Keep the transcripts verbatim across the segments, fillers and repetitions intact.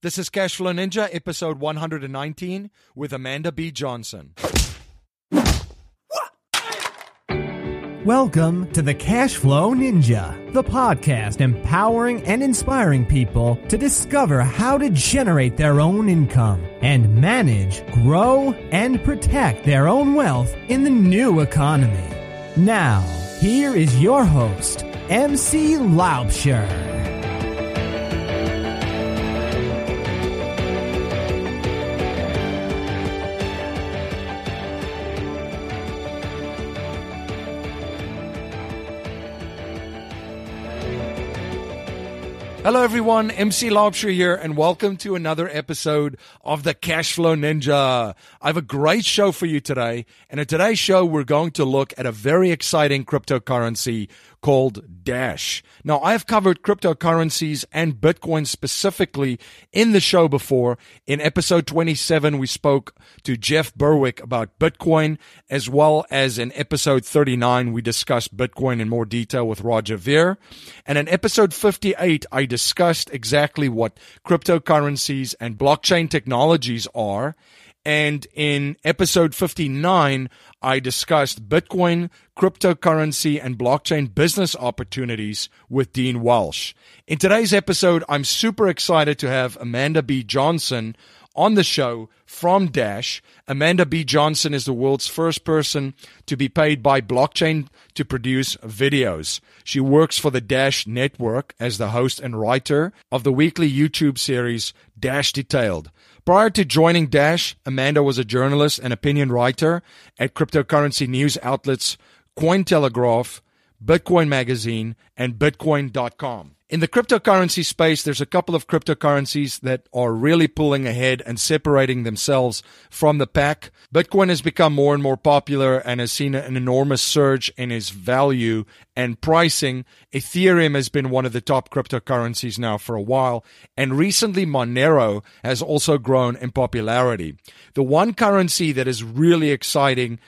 This is Cashflow Ninja, episode one hundred nineteen, with Amanda B. Johnson. Welcome to the Cashflow Ninja, the podcast empowering and inspiring people to discover how to generate their own income and manage, grow, and protect their own wealth in the new economy. Now, here is your host, M C Laubscher. Hello everyone, M C Laubscher here, and welcome to another episode of the Cashflow Ninja. I have a great show for you today, and in today's show we're going to look at a very exciting cryptocurrency called Dash. Now, I've covered cryptocurrencies and Bitcoin specifically in the show before. In episode twenty-seven, we spoke to Jeff Berwick about Bitcoin, as well as in episode thirty-nine, we discussed Bitcoin in more detail with Roger Ver. And in episode fifty-eight, I discussed exactly what cryptocurrencies and blockchain technologies are. And in episode fifty-nine, I discussed Bitcoin, cryptocurrency, and blockchain business opportunities with Dean Walsh. In today's episode, I'm super excited to have Amanda B. Johnson on the show from Dash. Amanda B. Johnson is the world's first person to be paid by blockchain to produce videos. She works for the Dash Network as the host and writer of the weekly YouTube series Dash Detailed. Prior to joining Dash, Amanda was a journalist and opinion writer at cryptocurrency news outlets Cointelegraph, Bitcoin Magazine, and Bitcoin dot com. In the cryptocurrency space, there's a couple of cryptocurrencies that are really pulling ahead and separating themselves from the pack. Bitcoin has become more and more popular and has seen an enormous surge in its value and pricing. Ethereum has been one of the top cryptocurrencies now for a while, and recently Monero has also grown in popularity. The one currency that is really exciting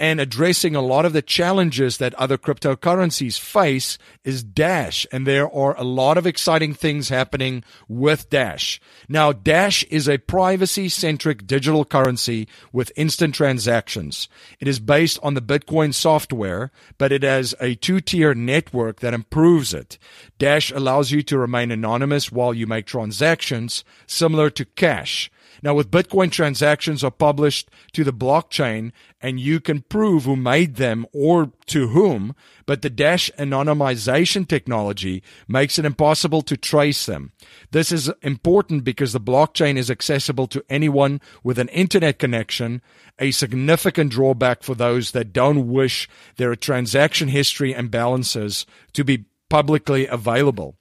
and addressing a lot of the challenges that other cryptocurrencies face is Dash. And there are a lot of exciting things happening with Dash. Now, Dash is a privacy-centric digital currency with instant transactions. It is based on the Bitcoin software, but it has a two-tier network that improves it. Dash allows you to remain anonymous while you make transactions, similar to cash. Now, with Bitcoin, transactions are published to the blockchain, and you can prove who made them or to whom, but the Dash anonymization technology makes it impossible to trace them. This is important because the blockchain is accessible to anyone with an internet connection, a significant drawback for those that don't wish their transaction history and balances to be publicly available.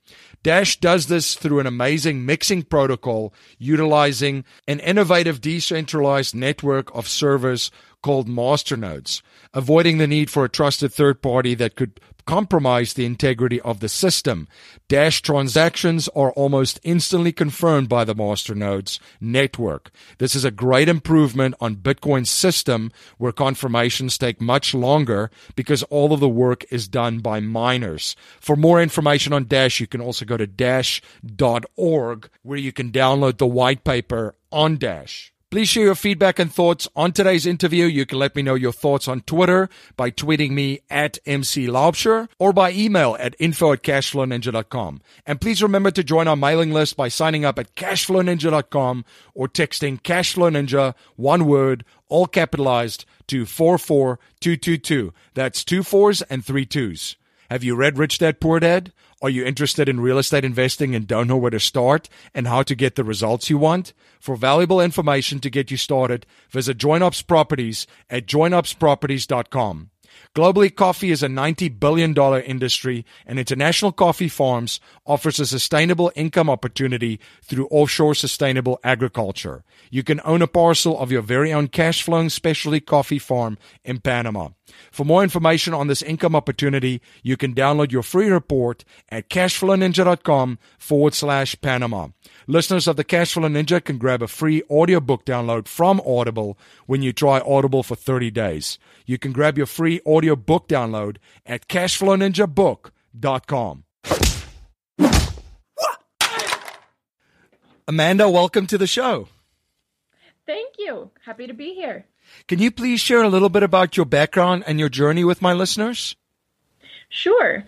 Dash does this through an amazing mixing protocol utilizing an innovative decentralized network of servers called masternodes, avoiding the need for a trusted third party that could compromise the integrity of the system. Dash transactions are almost instantly confirmed by the masternodes network. This is a great improvement on Bitcoin's system, where confirmations take much longer because all of the work is done by miners. For more information on Dash, you can also go to Dash dot org, where you can download the white paper on Dash. Please share your feedback and thoughts on today's interview. You can let me know your thoughts on Twitter by tweeting me at M C Laubscher or by email at info at cashflowninja.com. And please remember to join our mailing list by signing up at cashflowninja dot com or texting CashflowNinja, one word, all capitalized, to four four two two two. That's two fours and three twos. Have you read Rich Dad Poor Dad? Are you interested in real estate investing and don't know where to start and how to get the results you want? For valuable information to get you started, visit Joint Ops Properties at joint ops properties dot com. Globally, coffee is a ninety billion dollars industry, and International Coffee Farms offers a sustainable income opportunity through offshore sustainable agriculture. You can own a parcel of your very own cash-flowing specialty coffee farm in Panama. For more information on this income opportunity, you can download your free report at cashflowninja.com forward slash Panama. Listeners of the Cashflow Ninja can grab a free audiobook download from Audible when you try Audible for thirty days. You can grab your free audiobook download at cashflowninjabook dot com. Amanda, welcome to the show. Thank you. Happy to be here. Can you please share a little bit about your background and your journey with my listeners? Sure.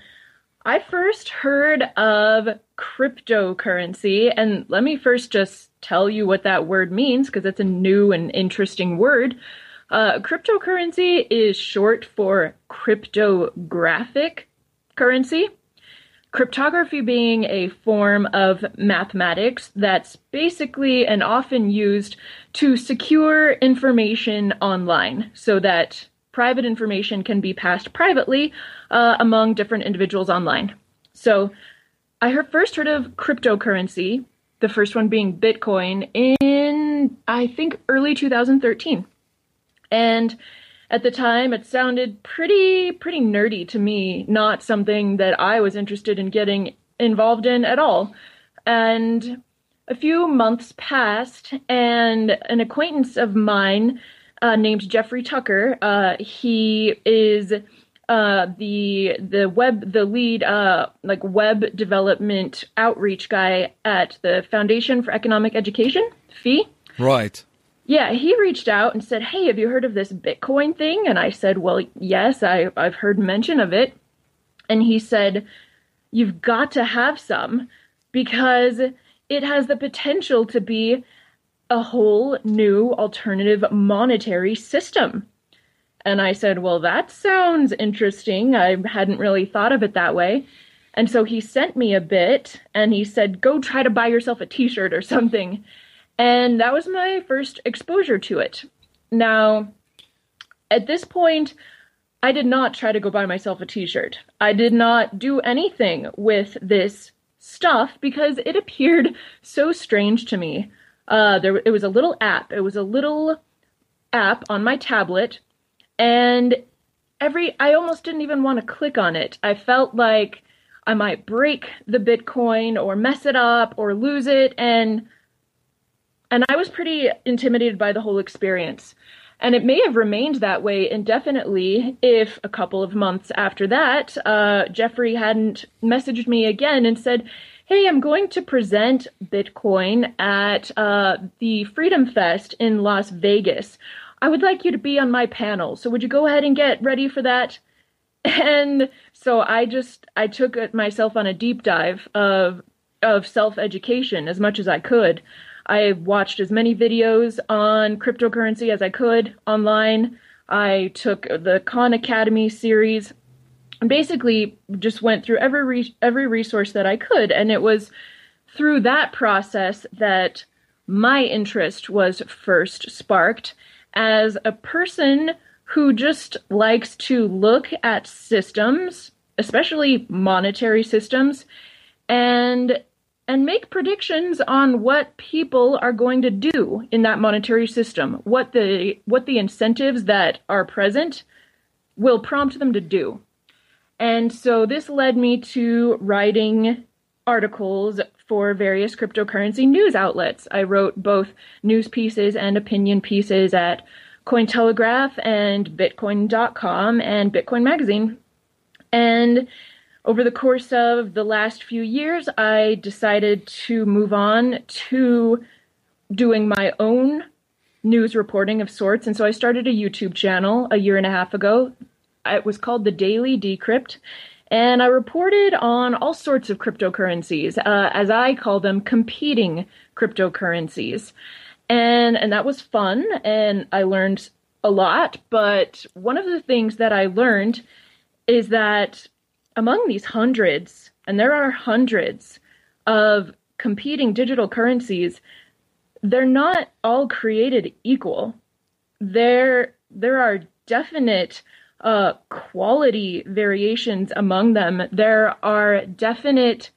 I first heard of cryptocurrency, and let me first just tell you what that word means, because it's a new and interesting word. Uh, cryptocurrency is short for cryptographic currency. Cryptography being a form of mathematics that's basically and often used to secure information online so that private information can be passed privately uh, among different individuals online. So I first heard of cryptocurrency, the first one being Bitcoin, in I think early two thousand thirteen. And at the time, it sounded pretty, pretty nerdy to me, not something that I was interested in getting involved in at all. And a few months passed, and an acquaintance of mine uh, named Jeffrey Tucker, uh, he is uh, the the web the lead uh, like web development outreach guy at the Foundation for Economic Education, F E E. Right. Yeah, he reached out and said, hey, have you heard of this Bitcoin thing? And I said, well, yes, I, I've heard mention of it. And he said, you've got to have some because it has the potential to be a whole new alternative monetary system. And I said, well, that sounds interesting. I hadn't really thought of it that way. And so he sent me a bit and he said, go try to buy yourself a t-shirt or something. And that was my first exposure to it. Now, at this point, I did not try to go buy myself a t-shirt. I did not do anything with this stuff because it appeared so strange to me. Uh, there, it was a little app. It was a little app on my tablet. And every I almost didn't even want to click on it. I felt like I might break the Bitcoin or mess it up or lose it. And... And I was pretty intimidated by the whole experience. And it may have remained that way indefinitely if a couple of months after that, uh, Jeffrey hadn't messaged me again and said, hey, I'm going to present Bitcoin at uh, the Freedom Fest in Las Vegas. I would like you to be on my panel. So would you go ahead and get ready for that? And so I just, I took myself on a deep dive of, of self-education as much as I could. I watched as many videos on cryptocurrency as I could online. I took the Khan Academy series and basically just went through every re- every resource that I could. And it was through that process that my interest was first sparked as a person who just likes to look at systems, especially monetary systems, and and make predictions on what people are going to do in that monetary system, what the what the incentives that are present will prompt them to do. And so this led me to writing articles for various cryptocurrency news outlets. I wrote both news pieces and opinion pieces at Cointelegraph and Bitcoin dot com and Bitcoin Magazine. And over the course of the last few years, I decided to move on to doing my own news reporting of sorts. And so I started a YouTube channel a year and a half ago. It was called The Daily Decrypt. And I reported on all sorts of cryptocurrencies, uh, as I call them, competing cryptocurrencies. And, and that was fun. And I learned a lot. But one of the things that I learned is that among these hundreds, and there are hundreds of competing digital currencies, they're not all created equal. There, there are definite uh, quality variations among them. There are definite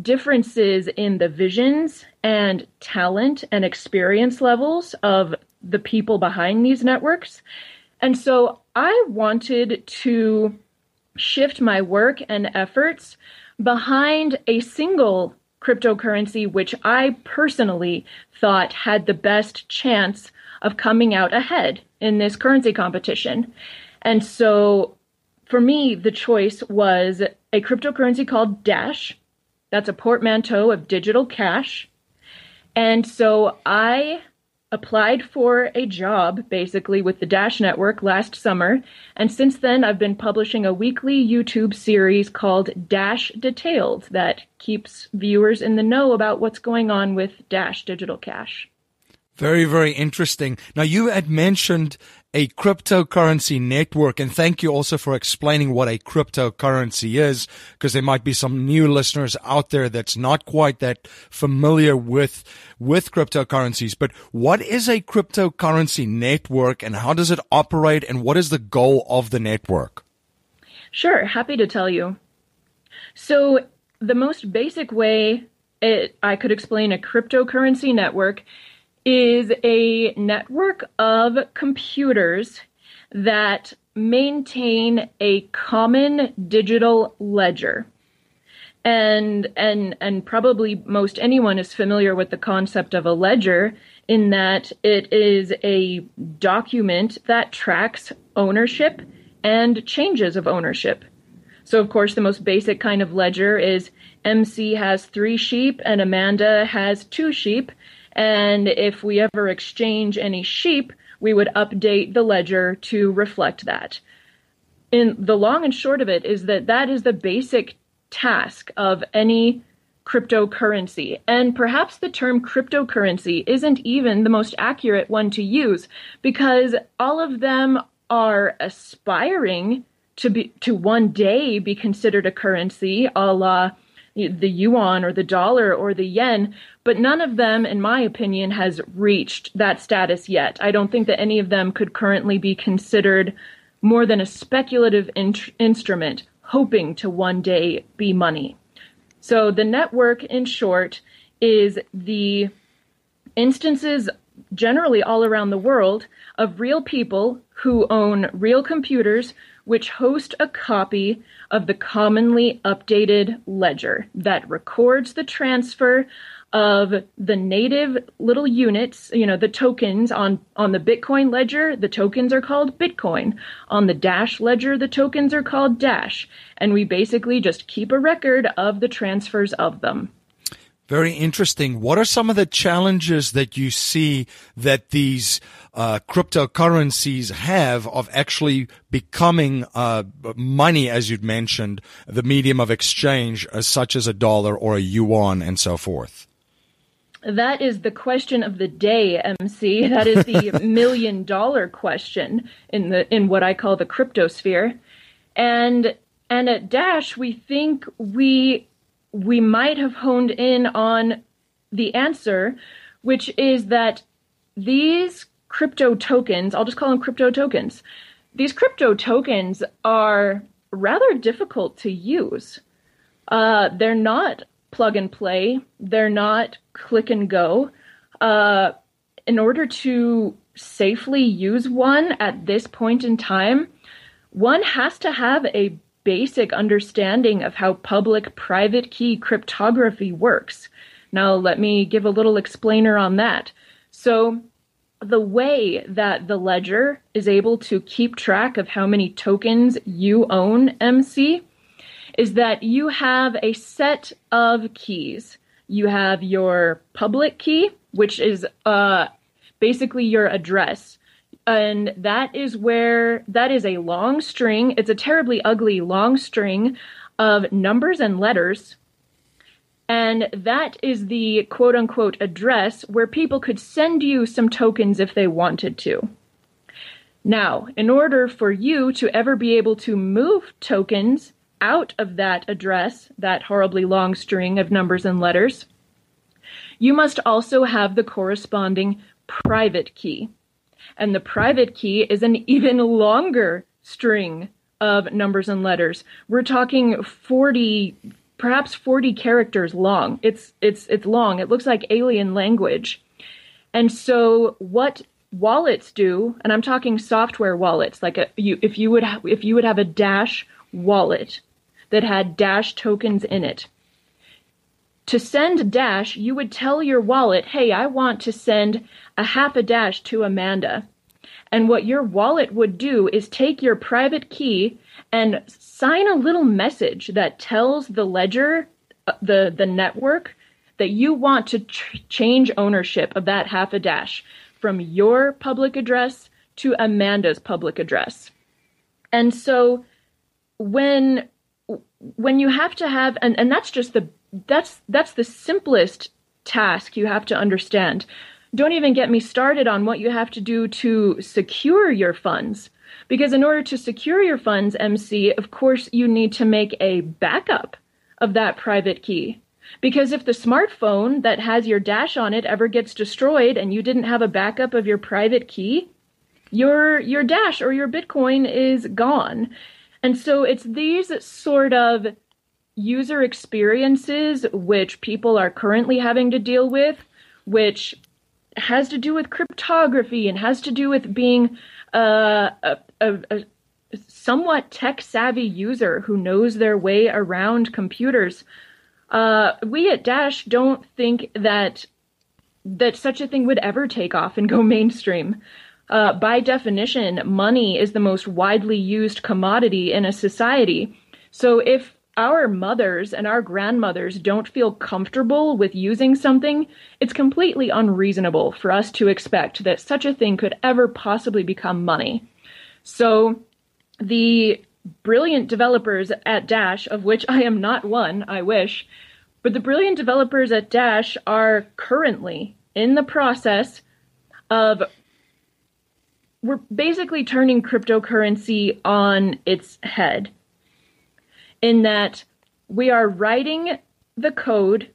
differences in the visions and talent and experience levels of the people behind these networks. And so I wanted to shift my work and efforts behind a single cryptocurrency, which I personally thought had the best chance of coming out ahead in this currency competition. And so for me, the choice was a cryptocurrency called Dash. That's a portmanteau of digital cash. And so I applied for a job, basically, with the Dash Network last summer. And since then, I've been publishing a weekly YouTube series called Dash Detailed that keeps viewers in the know about what's going on with Dash Digital Cash. Very, very interesting. Now, you had mentioned a cryptocurrency network, and thank you also for explaining what a cryptocurrency is, because there might be some new listeners out there that's not quite that familiar with with cryptocurrencies. But what is a cryptocurrency network, and how does it operate, and what is the goal of the network? Sure, happy to tell you. So the most basic way it, I could explain a cryptocurrency network is a network of computers that maintain a common digital ledger. And and and probably most anyone is familiar with the concept of a ledger, in that it is a document that tracks ownership and changes of ownership. So, of course, the most basic kind of ledger is M C has three sheep and Amanda has two sheep. And if we ever exchange any sheep, we would update the ledger to reflect that. And the long and short of it is that that is the basic task of any cryptocurrency. And perhaps the term cryptocurrency isn't even the most accurate one to use, because all of them are aspiring to be to one day be considered a currency, a la the yuan or the dollar or the yen, but none of them, in my opinion, has reached that status yet. I don't think that any of them could currently be considered more than a speculative in- instrument, hoping to one day be money. So the network, in short, is the instances generally all around the world of real people who own real computers, which host a copy of the commonly updated ledger that records the transfer of the native little units, you know, the tokens on, on the Bitcoin ledger. The tokens are called Bitcoin. On the Dash ledger, the tokens are called Dash. And we basically just keep a record of the transfers of them. Very interesting. What are some of the challenges that you see that these uh, cryptocurrencies have of actually becoming uh, money, as you'd mentioned, the medium of exchange, uh, such as a dollar or a yuan and so forth? That is the question of the day, M C. That is the million dollar question in the in what I call the cryptosphere. And and at Dash, we think we we might have honed in on the answer, which is that these crypto tokens, I'll just call them crypto tokens, these crypto tokens are rather difficult to use. Uh, they're not plug and play. They're not click and go. Uh, in order to safely use one at this point in time, one has to have a basic understanding of how public-private key cryptography works. Now, let me give a little explainer on that. So the way that the ledger is able to keep track of how many tokens you own, M C, is that you have a set of keys. You have your public key, which is uh, basically your address. And that is where, that is a long string. It's a terribly ugly long string of numbers and letters. And that is the quote unquote address where people could send you some tokens if they wanted to. Now, in order for you to ever be able to move tokens out of that address, that horribly long string of numbers and letters, you must also have the corresponding private key. And the private key is an even longer string of numbers and letters. We're talking forty, perhaps forty characters long. It's it's it's long. It looks like alien language. And so what wallets do, and I'm talking software wallets, like a, you, if you would ha- if you would have a Dash wallet that had Dash tokens in it. To send Dash, you would tell your wallet, hey, I want to send a half a Dash to Amanda. And what your wallet would do is take your private key and sign a little message that tells the ledger, the, the network, that you want to tr- change ownership of that half a Dash from your public address to Amanda's public address. And so when when you have to have, and, and that's just the, that's that's the simplest task you have to understand. Don't even get me started on what you have to do to secure your funds. Because in order to secure your funds, M C, of course, you need to make a backup of that private key. Because if the smartphone that has your Dash on it ever gets destroyed and you didn't have a backup of your private key, your your Dash or your Bitcoin is gone. And so it's these sort of user experiences which people are currently having to deal with, which has to do with cryptography and has to do with being uh, a, a, a somewhat tech-savvy user who knows their way around computers. Uh, we at Dash don't think that that such a thing would ever take off and go mainstream. Uh, by definition, money is the most widely used commodity in a society. So if our mothers and our grandmothers don't feel comfortable with using something, it's completely unreasonable for us to expect that such a thing could ever possibly become money. So the brilliant developers at Dash, of which I am not one, I wish, but the brilliant developers at Dash are currently in the process of, we're basically turning cryptocurrency on its head. In that we are writing the code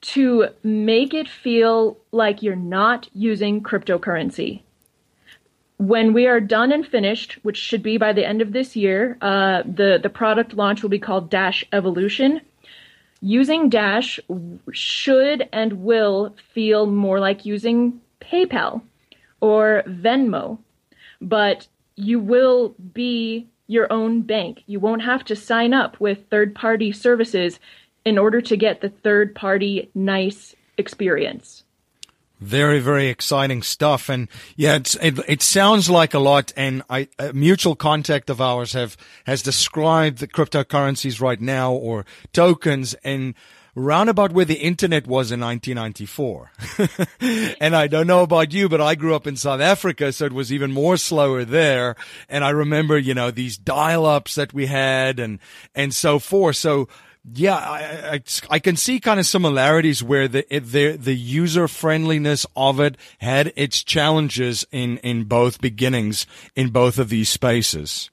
to make it feel like you're not using cryptocurrency. When we are done and finished, which should be by the end of this year, uh, the, the product launch will be called Dash Evolution. Using Dash should and will feel more like using PayPal or Venmo, but you will be your own bank. You won't have to sign up with third-party services in order to get the third-party nice experience. Very, very exciting stuff. And yeah, it's, it, it sounds like a lot. And I, a mutual contact of ours have has described the cryptocurrencies right now, or tokens, and roundabout where the internet was in nineteen ninety-four. And I don't know about you, but I grew up in South Africa, so it was even more slower there. And I remember, you know, these dial-ups that we had and, and so forth. So yeah, I, I, I can see kind of similarities where the, the, the user friendliness of it had its challenges in, in both beginnings in both of these spaces.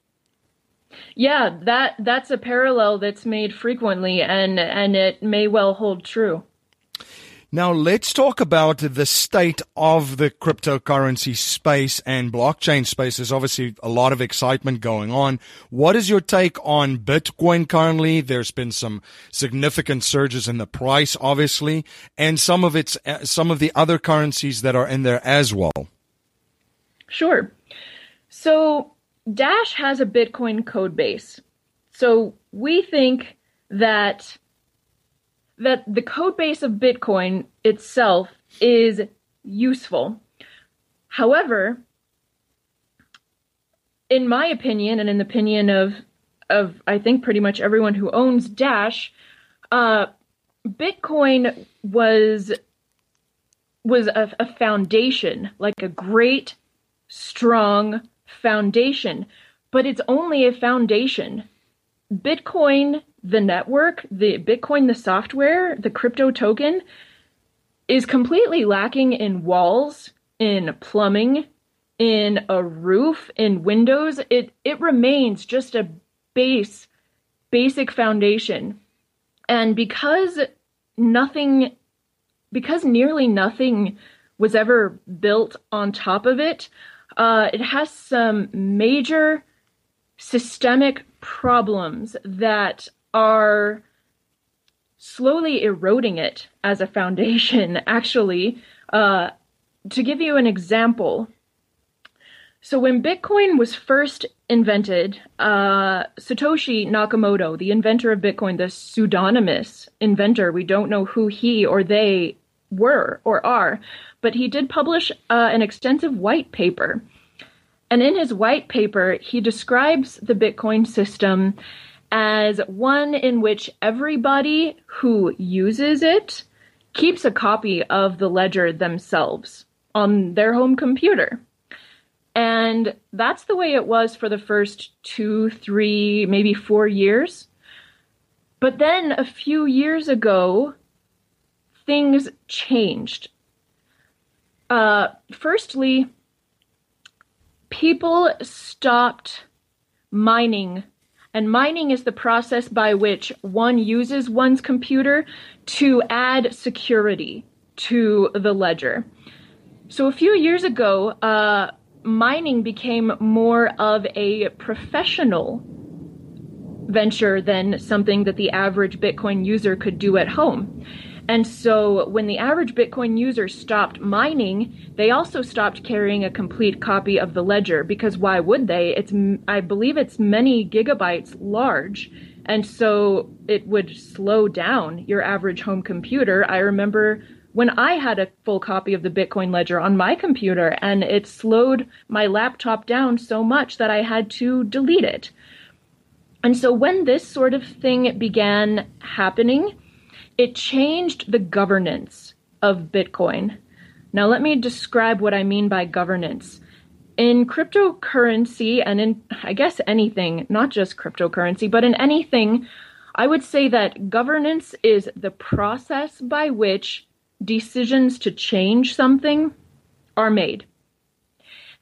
Yeah, that that's a parallel that's made frequently, and, and it may well hold true. Now, let's talk about the state of the cryptocurrency space and blockchain space. There's obviously a lot of excitement going on. What is your take on Bitcoin currently? There's been some significant surges in the price, obviously, and some of its some of the other currencies that are in there as well. Sure. So Dash has a Bitcoin code base. So we think that that the code base of Bitcoin itself is useful. However, in my opinion, and in the opinion of, of I think pretty much everyone who owns Dash, uh, Bitcoin was, was a, a foundation, like a great, strong foundation, but it's only a foundation. Bitcoin, the network, the Bitcoin, the software, the crypto token is completely lacking in walls, in plumbing, in a roof, in windows. It it remains just a base, basic foundation. And because nothing, because nearly nothing was ever built on top of it, Uh, it has some major systemic problems that are slowly eroding it as a foundation, actually. Uh, to give you an example, so when Bitcoin was first invented, uh, Satoshi Nakamoto, the inventor of Bitcoin, the pseudonymous inventor, we don't know who he or they were or are, but he did publish uh, an extensive white paper. And in his white paper, he describes the Bitcoin system as one in which everybody who uses it keeps a copy of the ledger themselves on their home computer. And that's the way it was for the first two, three, maybe four years. But then a few years ago, things changed. Uh, firstly, people stopped mining. And mining is the process by which one uses one's computer to add security to the ledger. So a few years ago, uh, mining became more of a professional venture than something that the average Bitcoin user could do at home. And so when the average Bitcoin user stopped mining, they also stopped carrying a complete copy of the ledger, because why would they? It's, I believe it's many gigabytes large. And so it would slow down your average home computer. I remember when I had a full copy of the Bitcoin ledger on my computer, and it slowed my laptop down so much that I had to delete it. And so when this sort of thing began happening, it changed the governance of Bitcoin. Now, let me describe what I mean by governance. In cryptocurrency, and in, I guess, anything, not just cryptocurrency, but in anything, I would say that governance is the process by which decisions to change something are made.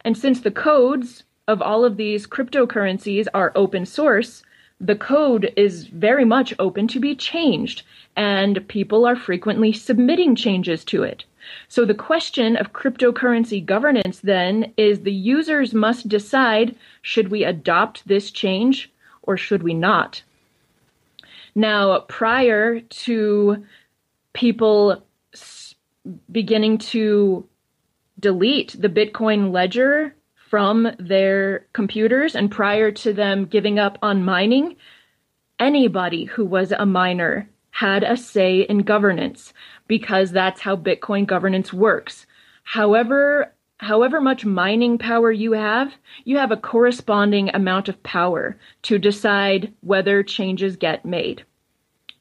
And since the codes of all of these cryptocurrencies are open source, the code is very much open to be changed, and people are frequently submitting changes to it. So the question of cryptocurrency governance then is the users must decide, should we adopt this change or should we not? Now, prior to people beginning to delete the Bitcoin ledger from their computers, and prior to them giving up on mining, anybody who was a miner had a say in governance, because that's how Bitcoin governance works. However, however much mining power you have, you have a corresponding amount of power to decide whether changes get made.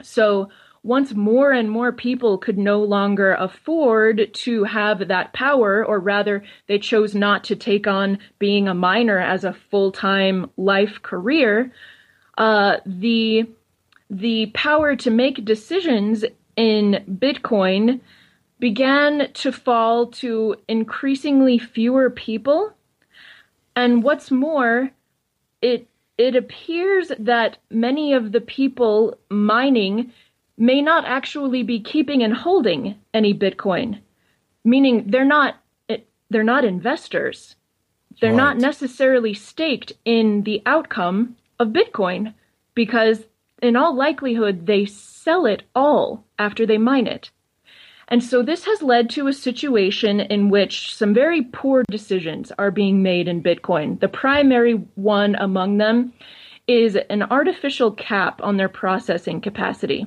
So once more and more people could no longer afford to have that power, or rather they chose not to take on being a miner as a full-time life career, uh, the the power to make decisions in Bitcoin began to fall to increasingly fewer people. And what's more, it it appears that many of the people mining may not actually be keeping and holding any Bitcoin, meaning they're not they're not investors. They're right. Not necessarily staked in the outcome of Bitcoin, because in all likelihood, they sell it all after they mine it. And so this has led to a situation in which some very poor decisions are being made in Bitcoin. The primary one among them is an artificial cap on their processing capacity.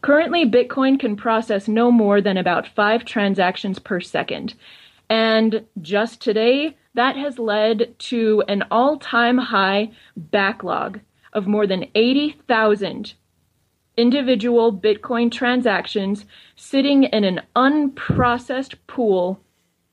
Currently, Bitcoin can process no more than about five transactions per second. And just today, that has led to an all-time high backlog of more than eighty thousand individual Bitcoin transactions sitting in an unprocessed pool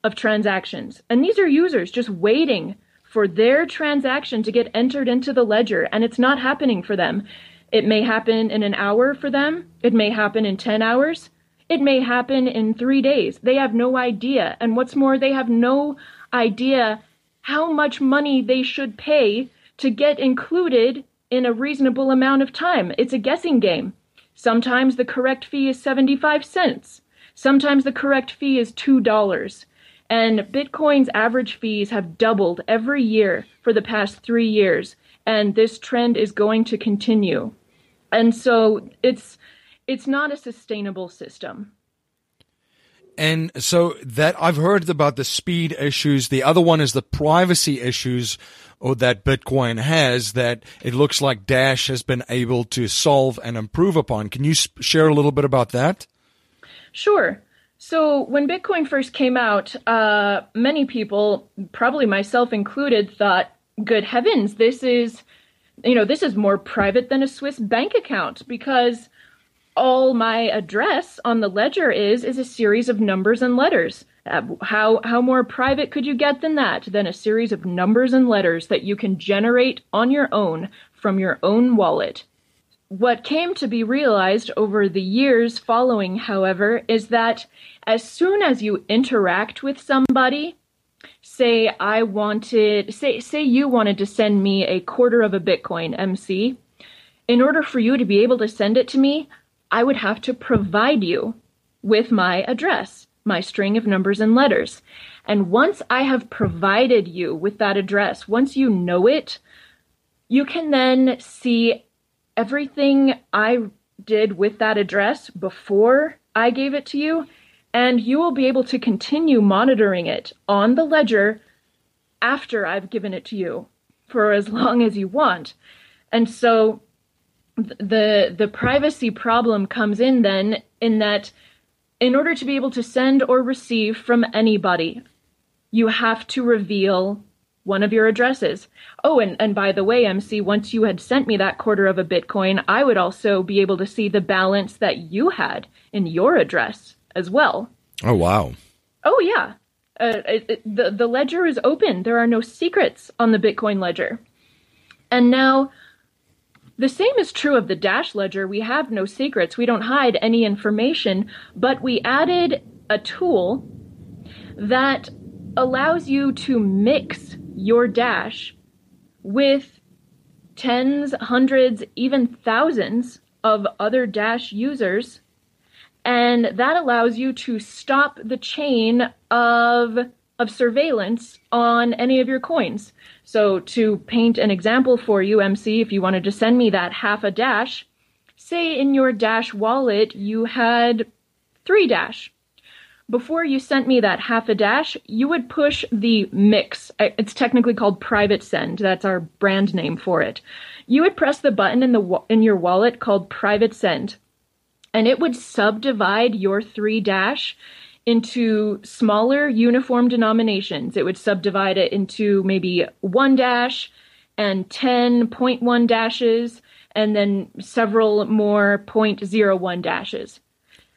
of transactions. And these are users just waiting for their transaction to get entered into the ledger, and it's not happening for them. It may happen in an hour for them. It may happen in ten hours. It may happen in three days. They have no idea. And what's more, they have no idea how much money they should pay to get included in a reasonable amount of time. It's a guessing game. Sometimes the correct fee is seventy-five cents. Sometimes the correct fee is two dollars. And Bitcoin's average fees have doubled every year for the past three years. And this trend is going to continue. And so it's it's not a sustainable system. And so that I've heard about the speed issues. The other one is the privacy issues, or that Bitcoin has, that it looks like Dash has been able to solve and improve upon. Can you share a little bit about that? Sure. So when Bitcoin first came out, uh, many people, probably myself included, thought, good heavens, this is, you know, this is more private than a Swiss bank account, because all my address on the ledger is, is a series of numbers and letters. Uh, how how more private could you get than that, than a series of numbers and letters that you can generate on your own from your own wallet? What came to be realized over the years following, however, is that as soon as you interact with somebody, say I wanted, say say you wanted to send me a quarter of a Bitcoin, M C, in order for you to be able to send it to me, I would have to provide you with my address, my string of numbers and letters. And once I have provided you with that address, once you know it, you can then see everything I did with that address before I gave it to you, and you will be able to continue monitoring it on the ledger after I've given it to you for as long as you want. And so the the privacy problem comes in then, in that in order to be able to send or receive from anybody, you have to reveal one of your addresses. Oh, and, and by the way, M C, once you had sent me that quarter of a Bitcoin, I would also be able to see the balance that you had in your address as well. Oh, wow. Oh, yeah. Uh, it, it, the, the ledger is open. There are no secrets on the Bitcoin ledger. And now, the same is true of the Dash ledger. We have no secrets. We don't hide any information, but we added a tool that allows you to mix your Dash with tens, hundreds, even thousands of other Dash users. And that allows you to stop the chain of, of surveillance on any of your coins. So to paint an example for you, M C, if you wanted to send me that half a Dash, say in your Dash wallet you had three Dash. Before you sent me that half a Dash, you would push the mix. It's technically called private send. That's our brand name for it. You would press the button in the in your wallet called private send, and it would subdivide your three Dash into smaller uniform denominations. It would subdivide it into maybe one Dash and ten point one Dashes, and then several more point zero one Dashes.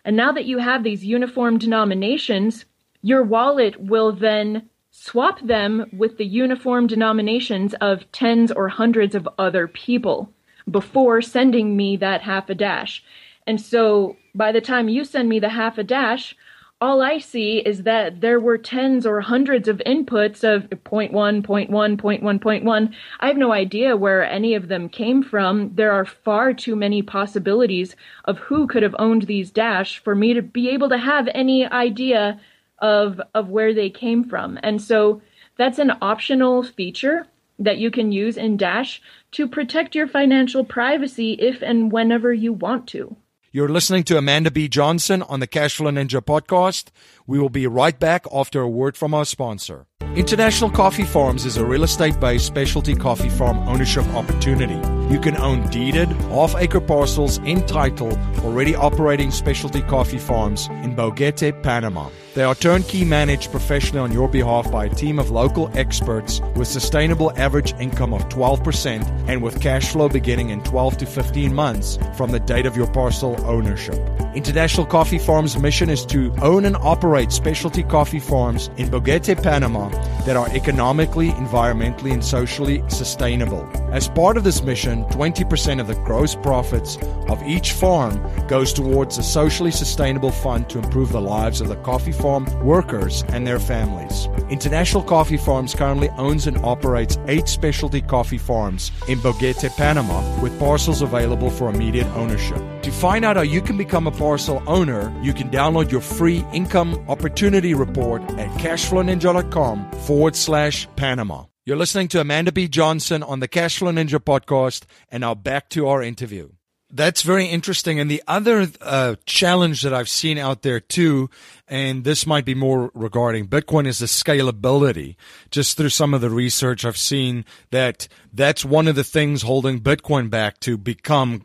And now that you have these uniform denominations, your wallet will then swap them with the uniform denominations of tens or hundreds of other people before sending me that half a Dash. And so by the time you send me the half a Dash, all I see is that there were tens or hundreds of inputs of point one, point one, point one, point one. I have no idea where any of them came from. There are far too many possibilities of who could have owned these Dash for me to be able to have any idea of, of where they came from. And so that's an optional feature that you can use in Dash to protect your financial privacy if and whenever you want to. You're listening to Amanda B. Johnson on the Cashflow Ninja podcast. We will be right back after a word from our sponsor. International Coffee Farms is a real estate-based specialty coffee farm ownership opportunity. You can own deeded, half-acre parcels in title, already operating specialty coffee farms in Boquete, Panama. They are turnkey managed professionally on your behalf by a team of local experts with sustainable average income of twelve percent and with cash flow beginning in twelve to fifteen months from the date of your parcel ownership. International Coffee Farms' mission is to own and operate specialty coffee farms in Boquete, Panama that are economically, environmentally, and socially sustainable. As part of this mission, twenty percent of the gross profits of each farm goes towards a socially sustainable fund to improve the lives of the coffee farm workers and their families. International Coffee Farms currently owns and operates eight specialty coffee farms in Boquete, Panama, with parcels available for immediate ownership. To find out how you can become a parcel owner, you can download your free income opportunity report at cashflowninja.com forward slash Panama. You're listening to Amanda B. Johnson on the Cashflow Ninja podcast, and now back to our interview. That's very interesting. And the other uh, challenge that I've seen out there too, and this might be more regarding Bitcoin, is the scalability. Just through some of the research, I've seen that that's one of the things holding Bitcoin back to become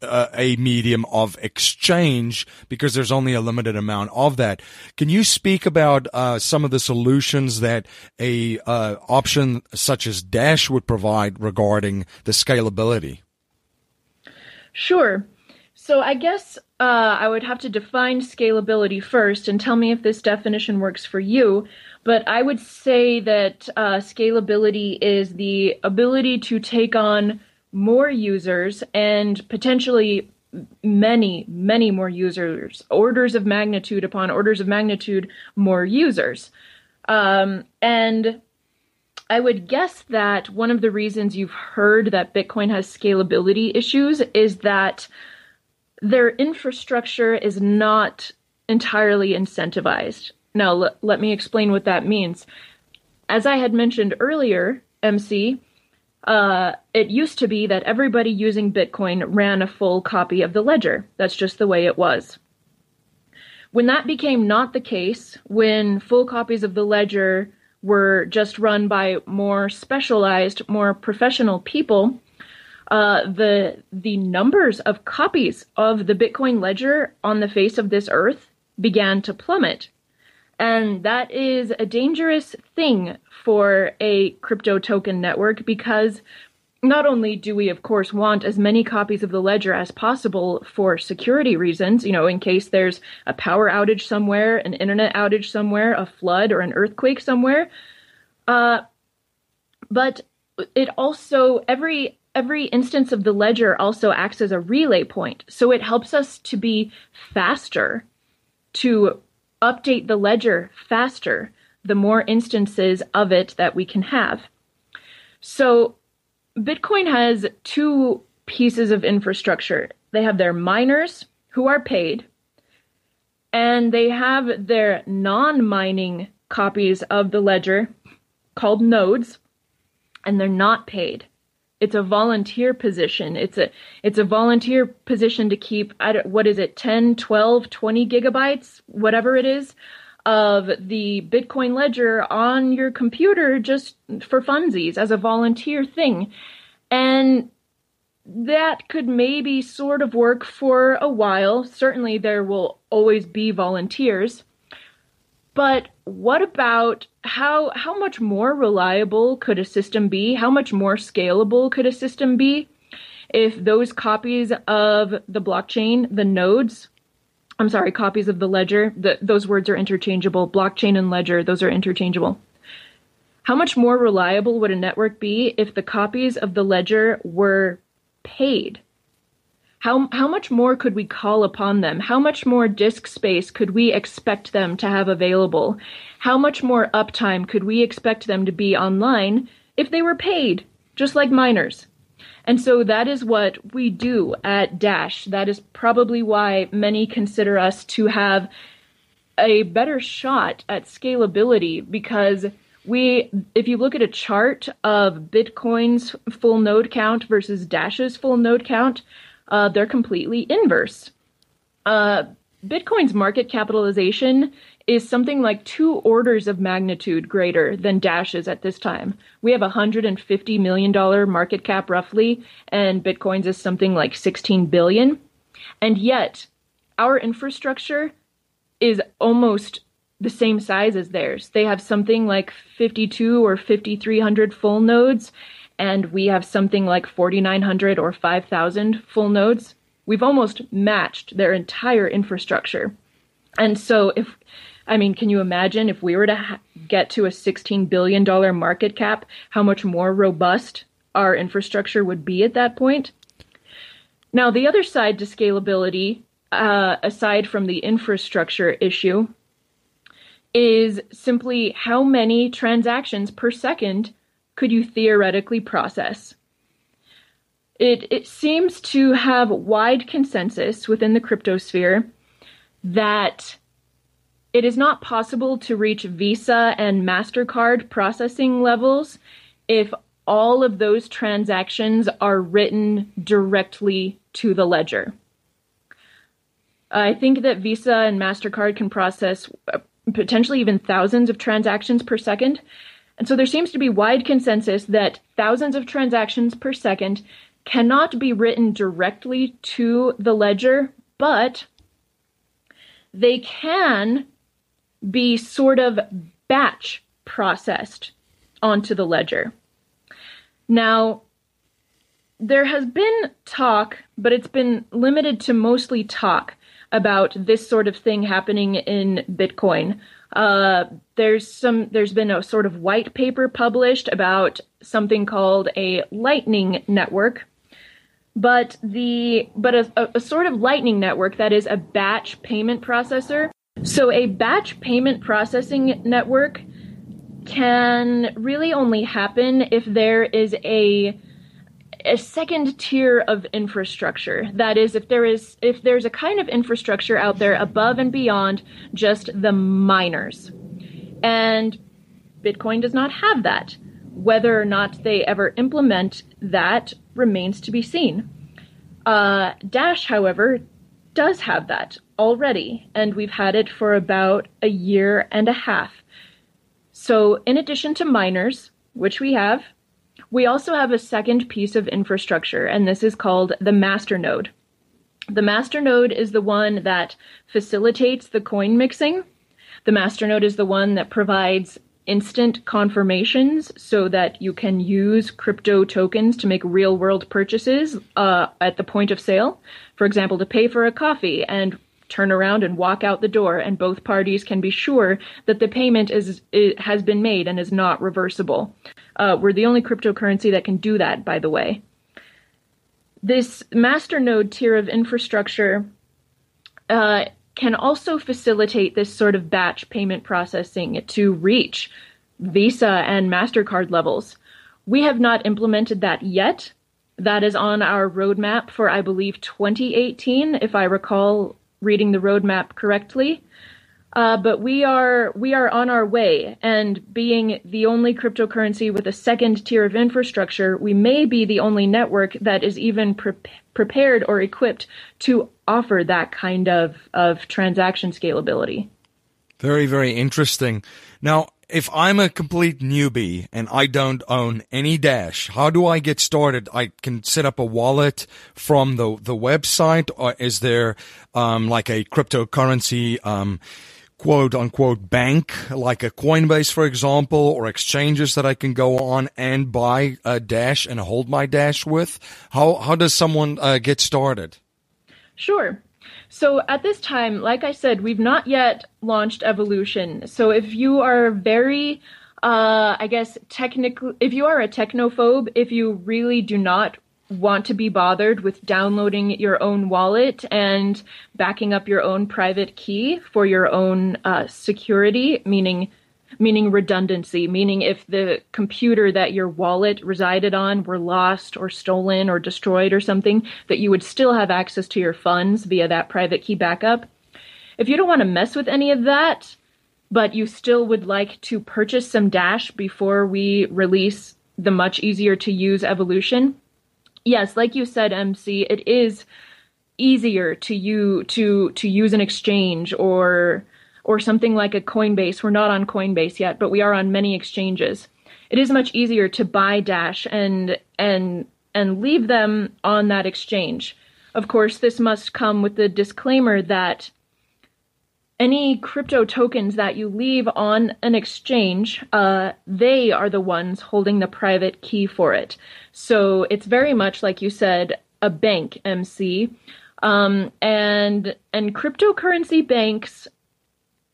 uh, a medium of exchange, because there's only a limited amount of that. Can you speak about uh, some of the solutions that a uh, option such as Dash would provide regarding the scalability? Sure. So I guess Uh, I would have to define scalability first and tell me if this definition works for you. But I would say that uh, scalability is the ability to take on more users and potentially many, many more users, orders of magnitude upon orders of magnitude, more users. Um, and I would guess that one of the reasons you've heard that Bitcoin has scalability issues is that their infrastructure is not entirely incentivized. Now, l- let me explain what that means. As I had mentioned earlier, M C, uh, it used to be that everybody using Bitcoin ran a full copy of the ledger. That's just the way it was. When that became not the case, when full copies of the ledger were just run by more specialized, more professional people, Uh, the the numbers of copies of the Bitcoin ledger on the face of this earth began to plummet. And that is a dangerous thing for a crypto token network, because not only do we, of course, want as many copies of the ledger as possible for security reasons, you know, in case there's a power outage somewhere, an internet outage somewhere, a flood or an earthquake somewhere, uh, but it also, every... Every instance of the ledger also acts as a relay point, so it helps us to be faster, to update the ledger faster, the more instances of it that we can have. So Bitcoin has two pieces of infrastructure. They have their miners, who are paid, and they have their non-mining copies of the ledger called nodes, and they're not paid. It's a volunteer position. It's a it's a volunteer position to keep, I don't, what is it, ten, twelve, twenty gigabytes, whatever it is, of the Bitcoin ledger on your computer just for funsies as a volunteer thing. And that could maybe sort of work for a while. Certainly there will always be volunteers. But what about how how much more reliable could a system be? How much more scalable could a system be if those copies of the blockchain, the nodes, I'm sorry, copies of the ledger, the, those words are interchangeable, blockchain and ledger, those are interchangeable. How much more reliable would a network be if the copies of the ledger were paid? How how much more could we call upon them? How much more disk space could we expect them to have available? How much more uptime could we expect them to be online if they were paid, just like miners? And so that is what we do at Dash. That is probably why many consider us to have a better shot at scalability, because we, if you look at a chart of Bitcoin's full node count versus Dash's full node count, Uh, they're completely inverse. Uh, Bitcoin's market capitalization is something like two orders of magnitude greater than Dash's at this time. We have a one hundred fifty million dollars market cap roughly, and Bitcoin's is something like sixteen billion dollars. And yet, our infrastructure is almost the same size as theirs. They have something like fifty-two or fifty-three hundred full nodes, and we have something like forty-nine hundred or five thousand full nodes. We've almost matched their entire infrastructure. And so if, I mean, can you imagine if we were to ha- get to a sixteen billion dollars market cap, how much more robust our infrastructure would be at that point? Now, the other side to scalability, uh, aside from the infrastructure issue, is simply how many transactions per second could you theoretically process? It, it seems to have wide consensus within the cryptosphere that it is not possible to reach Visa and MasterCard processing levels if all of those transactions are written directly to the ledger. I think that Visa and MasterCard can process potentially even thousands of transactions per second. And so there seems to be wide consensus that thousands of transactions per second cannot be written directly to the ledger, but they can be sort of batch processed onto the ledger. Now, there has been talk, but it's been limited to mostly talk, about this sort of thing happening in Bitcoin. Uh, there's some. There's been a sort of white paper published about something called a lightning network, but the but a, a sort of lightning network that is a batch payment processor. So a batch payment processing network can really only happen if there is a a second tier of infrastructure. That is, if there is if there's a kind of infrastructure out there above and beyond just the miners. And Bitcoin does not have that. Whether or not they ever implement that remains to be seen. Uh, Dash, however, does have that already, and we've had it for about a year and a half. So in addition to miners, which we have, we also have a second piece of infrastructure, and this is called the masternode. The masternode is the one that facilitates the coin mixing. The masternode is the one that provides instant confirmations so that you can use crypto tokens to make real-world purchases uh, at the point of sale. For example, to pay for a coffee and turn around and walk out the door, and both parties can be sure that the payment is, is has been made and is not reversible. Uh, we're the only cryptocurrency that can do that, by the way. This masternode tier of infrastructure uh, can also facilitate this sort of batch payment processing to reach Visa and MasterCard levels. We have not implemented that yet. That is on our roadmap for, I believe, twenty eighteen, if I recall reading the roadmap correctly. Uh, but we are we are on our way, and being the only cryptocurrency with a second tier of infrastructure, we may be the only network that is even pre- prepared or equipped to offer that kind of, of transaction scalability. Very, very interesting. Now, if I'm a complete newbie and I don't own any Dash, how do I get started? I can set up a wallet from the, the website, or is there um, like a cryptocurrency um, quote unquote bank, like a Coinbase, for example, or exchanges that I can go on and buy a Dash and hold my Dash with? How, how does someone uh, get started? Sure. So at this time, like I said, we've not yet launched Evolution. So if you are very, uh, I guess, technical, if you are a technophobe, if you really do not want to be bothered with downloading your own wallet and backing up your own private key for your own uh, security, meaning meaning redundancy, meaning if the computer that your wallet resided on were lost or stolen or destroyed or something, that you would still have access to your funds via that private key backup. If you don't want to mess with any of that, but you still would like to purchase some Dash before we release the much easier to use Evolution, yes, like you said, M C, it is easier to you to to use an exchange or or something like a Coinbase. We're not on Coinbase yet, but we are on many exchanges. It is much easier to buy Dash and and and leave them on that exchange. Of course, this must come with the disclaimer that any crypto tokens that you leave on an exchange, uh, they are the ones holding the private key for it. So it's very much, like you said, a bank, M C. Um, and and cryptocurrency banks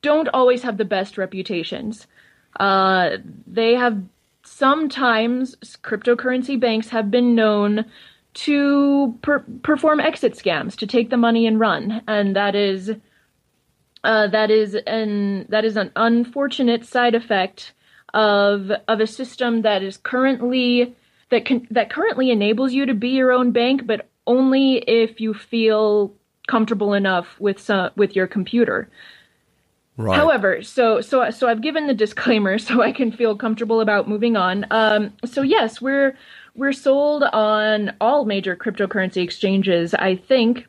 don't always have the best reputations. Uh, they have sometimes, cryptocurrency banks have been known to per- perform exit scams, to take the money and run, and that is uh, that is an that is an unfortunate side effect of of a system that is currently that can, that currently enables you to be your own bank, but only if you feel comfortable enough with some, with your computer. Right. However, so so so I've given the disclaimer so I can feel comfortable about moving on. Um, so yes, we're we're sold on all major cryptocurrency exchanges, I think.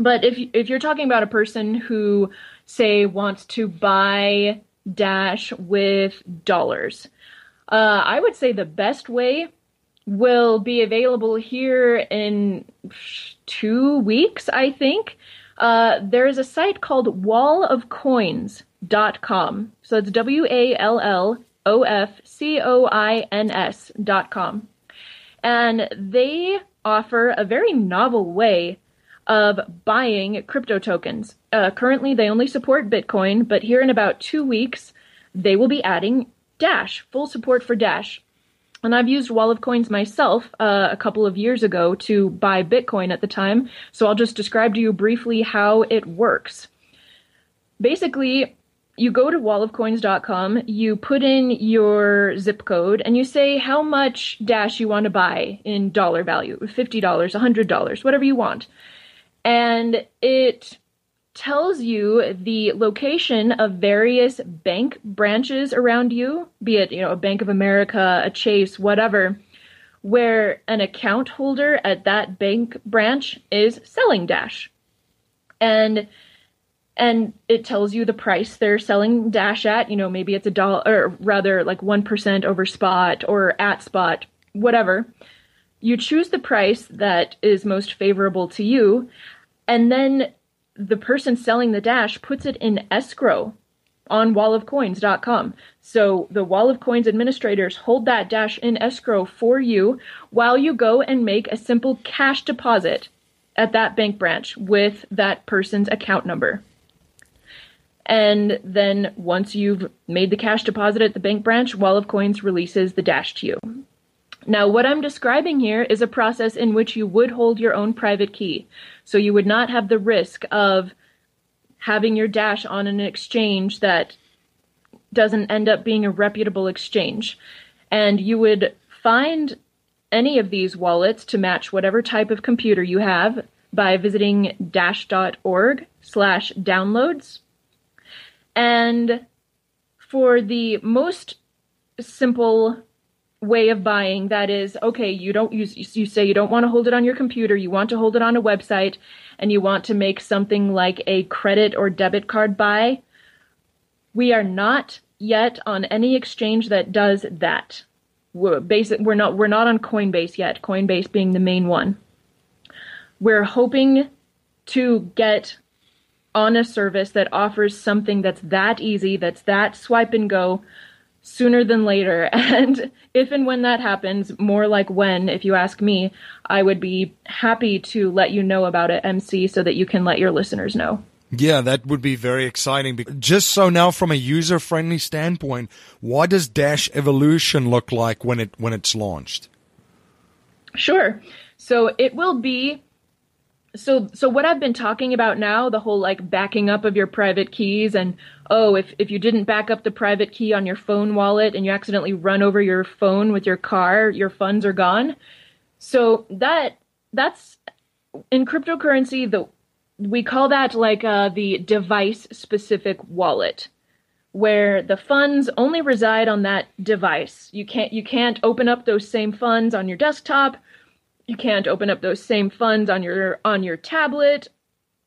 But if if you're talking about a person who, say, wants to buy Dash with dollars, uh, I would say the best way will be available here in two weeks, I think. Uh, there is a site called wall of coins dot com. So it's W A L L O F C O I N S dot com. And they offer a very novel way of buying crypto tokens. Uh, currently, they only support Bitcoin, but here in about two weeks, they will be adding Dash, full support for Dash. And I've used Wall of Coins myself uh, a couple of years ago to buy Bitcoin at the time, so I'll just describe to you briefly how it works. Basically, you go to wall of coins dot com, you put in your zip code, and you say how much Dash you want to buy in dollar value, fifty dollars, one hundred dollars, whatever you want. And it tells you the location of various bank branches around you, be it, you know, a Bank of America, a Chase, whatever, where an account holder at that bank branch is selling Dash. And And it tells you the price they're selling Dash at. You know, maybe it's a dollar, or rather like one percent over spot or at spot, whatever. You choose the price that is most favorable to you. And then the person selling the Dash puts it in escrow on wall of coins dot com. So the Wall of Coins administrators hold that Dash in escrow for you while you go and make a simple cash deposit at that bank branch with that person's account number. And then once you've made the cash deposit at the bank branch, Wall of Coins releases the Dash to you. Now, what I'm describing here is a process in which you would hold your own private key. So you would not have the risk of having your Dash on an exchange that doesn't end up being a reputable exchange. And you would find any of these wallets to match whatever type of computer you have by visiting dash dot org slash downloads. And for the most simple way of buying, that is, okay, you don't use, you say you don't want to hold it on your computer, you want to hold it on a website, and you want to make something like a credit or debit card buy. We are not yet on any exchange that does that. We're, basic, we're not we're not on Coinbase yet, Coinbase being the main one. We're hoping to get on a service that offers something that's that easy, that's that swipe and go sooner than later. And if and when that happens, more like when, if you ask me, I would be happy to let you know about it, M C, so that you can let your listeners know. Yeah, that would be very exciting. Just so now, from a user-friendly standpoint, what does Dash Evolution look like when it when it's launched? Sure. So it will be. So so what I've been talking about now, the whole like backing up of your private keys, and oh, if, if you didn't back up the private key on your phone wallet and you accidentally run over your phone with your car, your funds are gone. So that that's in cryptocurrency, the we call that like uh, the device-specific wallet, where the funds only reside on that device. You can't you can't open up those same funds on your desktop. You can't open up those same funds on your on your tablet.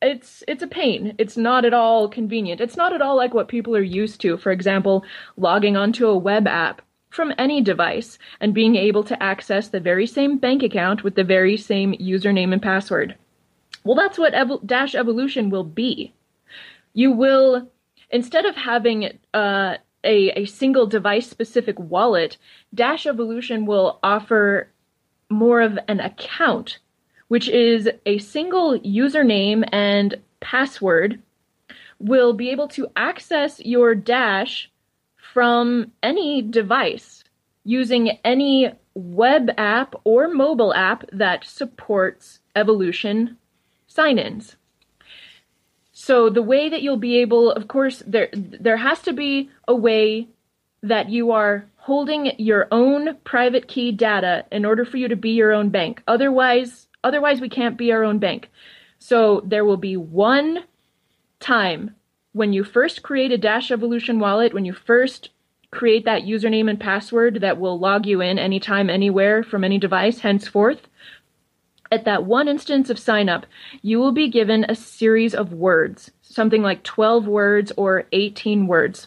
It's it's a pain. It's not at all convenient. It's not at all like what people are used to. For example, logging onto a web app from any device and being able to access the very same bank account with the very same username and password. Well, that's what Ev- Dash Evolution will be. You will, instead of having uh, a, a single device-specific wallet, Dash Evolution will offer more of an account, which is a single username and password, will be able to access your Dash from any device using any web app or mobile app that supports Evolution sign-ins. So the way that you'll be able, of course, there there has to be a way that you are holding your own private key data in order for you to be your own bank. Otherwise, otherwise we can't be our own bank. So there will be one time when you first create a Dash Evolution wallet, when you first create that username and password that will log you in anytime, anywhere, from any device henceforth. At that one instance of sign up, you will be given a series of words, something like twelve words or eighteen words.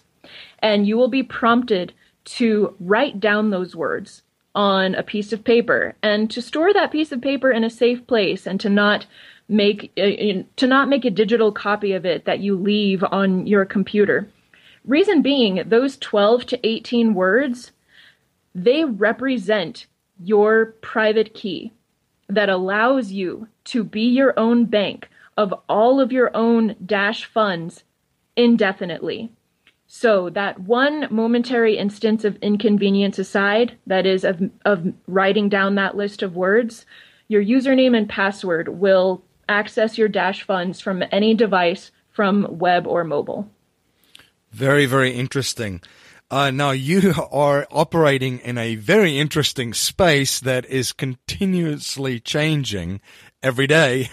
And you will be prompted to write down those words on a piece of paper and to store that piece of paper in a safe place and to not make a, to not make a digital copy of it that you leave on your computer. Reason being, those twelve to eighteen words, they represent your private key. that allows you to be your own bank of all of your own Dash funds indefinitely. So that one momentary instance of inconvenience aside, that is of, of writing down that list of words, your username and password will access your Dash funds from any device, from web or mobile. Very, very interesting. Uh, now, you are operating in a very interesting space that is continuously changing every day,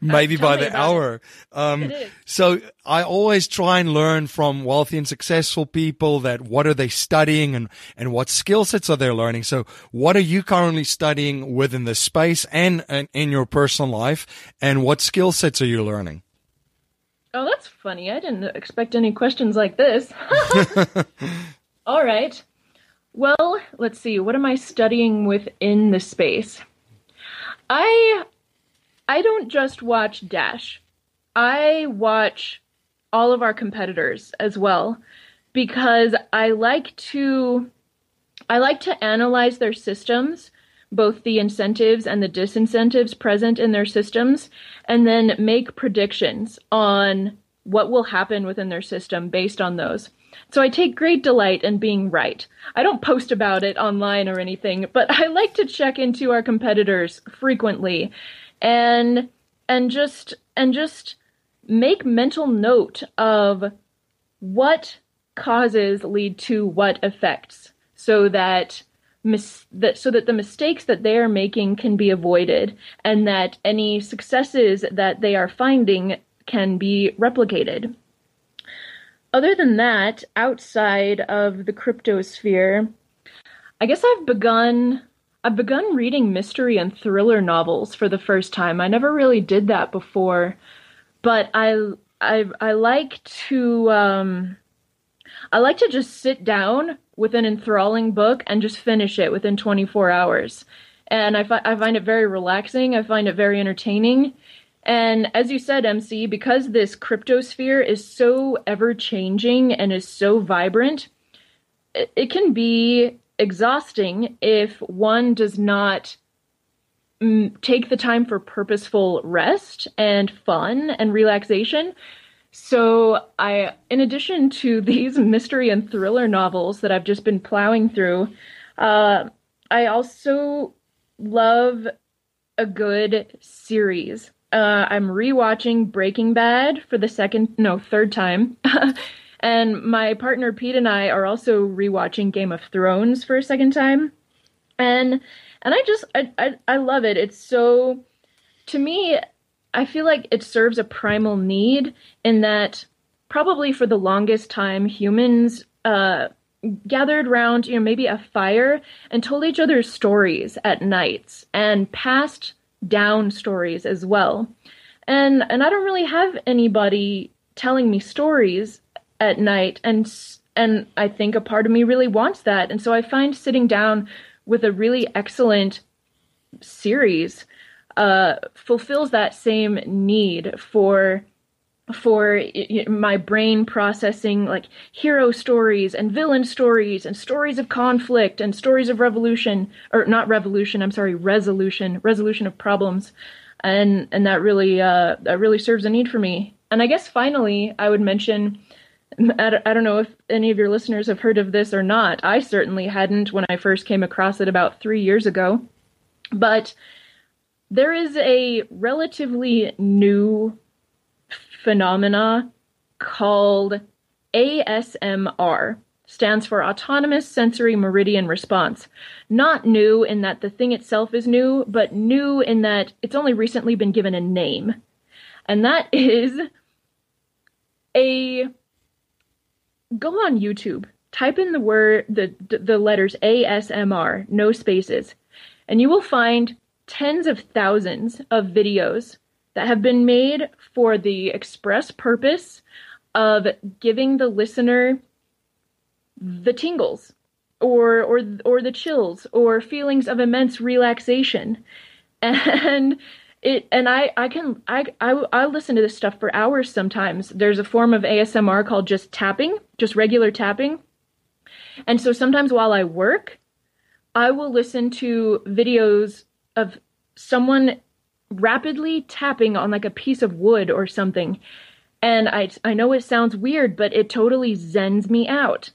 maybe by the hour. Um, so I always try and learn from wealthy and successful people that what are they studying and, and what skill sets are they learning. So what are you currently studying within this space and, and in your personal life, and what skill sets are you learning? Oh, that's funny. I didn't expect any questions like this. All right. Well, let's see. What am I studying within the space? I I don't just watch Dash. I watch all of our competitors as well, because I like to I like to analyze their systems, both the incentives and the disincentives present in their systems, and then make predictions on what will happen within their system based on those. So I take great delight in being right. I don't post about it online or anything, but I like to check into our competitors frequently and and just and just make mental note of what causes lead to what effects, so that Mis- that, so that the mistakes that they are making can be avoided, and that any successes that they are finding can be replicated. Other than that, outside of the crypto sphere, I guess I've begun I've begun reading mystery and thriller novels for the first time. I never really did that before, but I I I like to um, I like to just sit down with an enthralling book and just finish it within twenty-four hours. And I, fi- I find it very relaxing. I find it very entertaining. And as you said, M C, because this cryptosphere is so ever-changing and is so vibrant, it, it can be exhausting if one does not mm, take the time for purposeful rest and fun and relaxation. So I, in addition to these mystery and thriller novels that I've just been plowing through, uh, I also love a good series. Uh, I'm rewatching Breaking Bad for the second, no, third time. And my partner Pete and I are also rewatching Game of Thrones for a second time. And, and I just, I, I, I love it. It's so, to me, I feel like it serves a primal need, in that probably for the longest time, humans uh, gathered around, you know, maybe a fire and told each other stories at nights and passed down stories as well. And and I don't really have anybody telling me stories at night, and and I think a part of me really wants that. And so I find sitting down with a really excellent series Uh, fulfills that same need for for you know, my brain processing like hero stories and villain stories and stories of conflict and stories of revolution or not revolution I'm sorry resolution resolution of problems, and and that really uh, that really serves a need for me. And I guess finally I would mention, I don't know if any of your listeners have heard of this or not. I certainly hadn't when I first came across it about three years ago, but there is a relatively new phenomena called A S M R, stands for Autonomous Sensory Meridian Response. Not new in that the thing itself is new, but new in that it's only recently been given a name. And that is a, go on YouTube, type in the word, the, the letters A S M R, no spaces, and you will find tens of thousands of videos that have been made for the express purpose of giving the listener the tingles or or or the chills or feelings of immense relaxation. And it and I I can I I I listen to this stuff for hours sometimes. There's a form of A S M R called just tapping, just regular tapping. And so sometimes while I work, I will listen to videos of someone rapidly tapping on like a piece of wood or something. And I, I know it sounds weird, but it totally zens me out.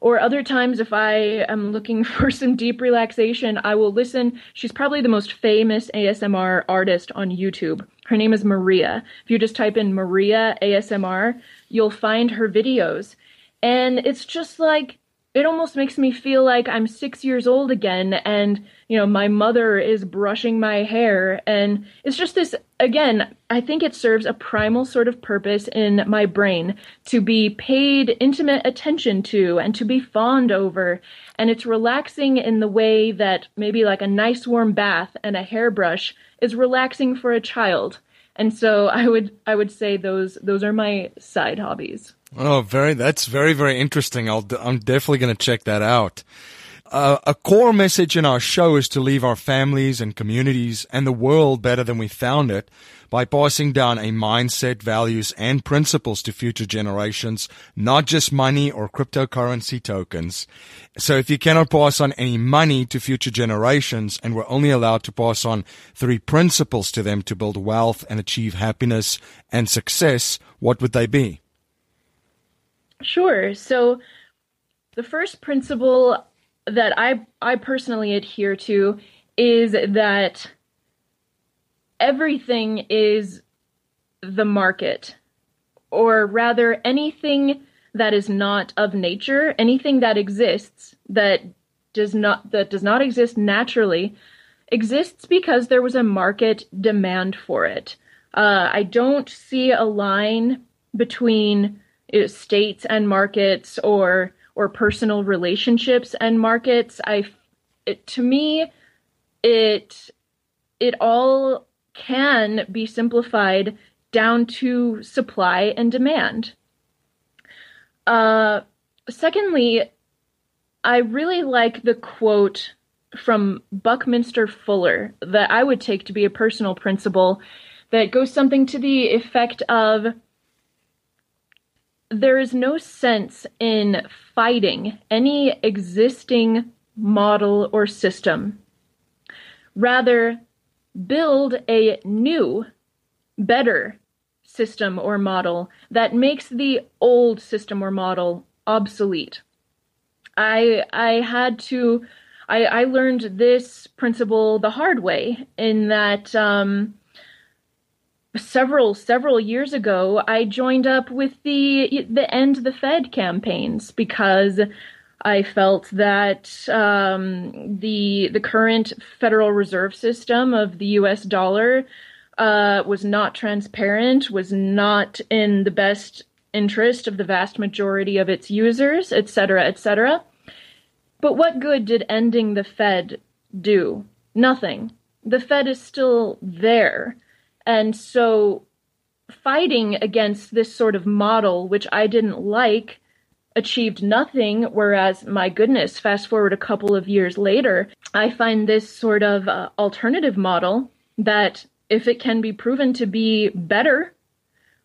Or other times if I am looking for some deep relaxation, I will listen. She's probably the most famous A S M R artist on YouTube. Her name is Maria. If you just type in Maria A S M R, you'll find her videos. And it's just like, it almost makes me feel like I'm six years old again and, you know, my mother is brushing my hair. And it's just this, again, I think it serves a primal sort of purpose in my brain to be paid intimate attention to and to be fawned over. And it's relaxing in the way that maybe like a nice warm bath and a hairbrush is relaxing for a child. And so I would I would say those those are my side hobbies. Oh, very! That's very, very interesting. I'll, I'm definitely going to check that out. Uh, a core message in our show is to leave our families and communities and the world better than we found it by passing down a mindset, values, and principles to future generations, not just money or cryptocurrency tokens. So if you cannot pass on any money to future generations and we're only allowed to pass on three principles to them to build wealth and achieve happiness and success, what would they be? Sure. So the first principle that I I personally adhere to is that everything is the market, or rather anything that is not of nature, anything that exists that does not that does not exist naturally, exists because there was a market demand for it. Uh, I don't see a line between states and markets, or or personal relationships and markets. I, it, to me, it it all can be simplified down to supply and demand. Uh, secondly, I really like the quote from Buckminster Fuller that I would take to be a personal principle that goes something to the effect of, there is no sense in fighting any existing model or system. Rather, build a new, better system or model that makes the old system or model obsolete. I I had to, I, I learned this principle the hard way in that, um, Several, several years ago, I joined up with the the End the Fed campaigns because I felt that um, the the current Federal Reserve System of the U S dollar uh, was not transparent, was not in the best interest of the vast majority of its users, et cetera, et cetera. But what good did ending the Fed do? Nothing. The Fed is still there. And so fighting against this sort of model, which I didn't like, achieved nothing, whereas, my goodness, fast forward a couple of years later, I find this sort of uh, alternative model that, if it can be proven to be better,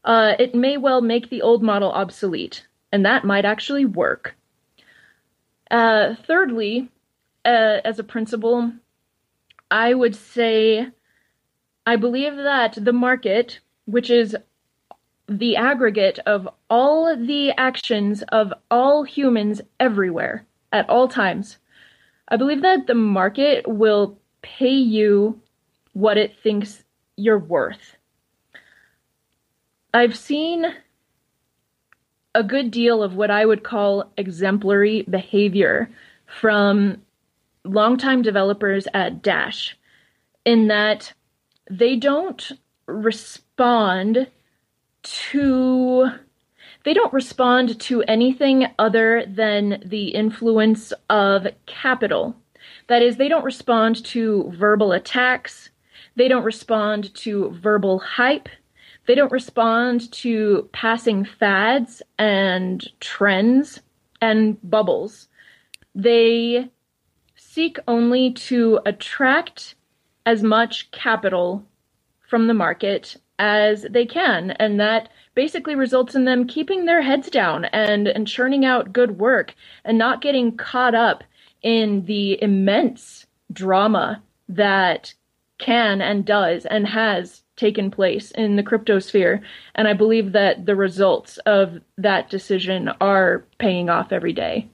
uh, it may well make the old model obsolete, and that might actually work. Uh, thirdly, uh, as a principle, I would say, I believe that the market, which is the aggregate of all the actions of all humans everywhere at all times, I believe that the market will pay you what it thinks you're worth. I've seen a good deal of what I would call exemplary behavior from longtime developers at Dash, in that they don't respond to they don't respond to anything other than the influence of capital. That is, they don't respond to verbal attacks. They don't respond to verbal hype. They don't respond to passing fads and trends and bubbles. They seek only to attract as much capital from the market as they can. And that basically results in them keeping their heads down and, and churning out good work and not getting caught up in the immense drama that can and does and has taken place in the crypto sphere. And I believe that the results of that decision are paying off every day.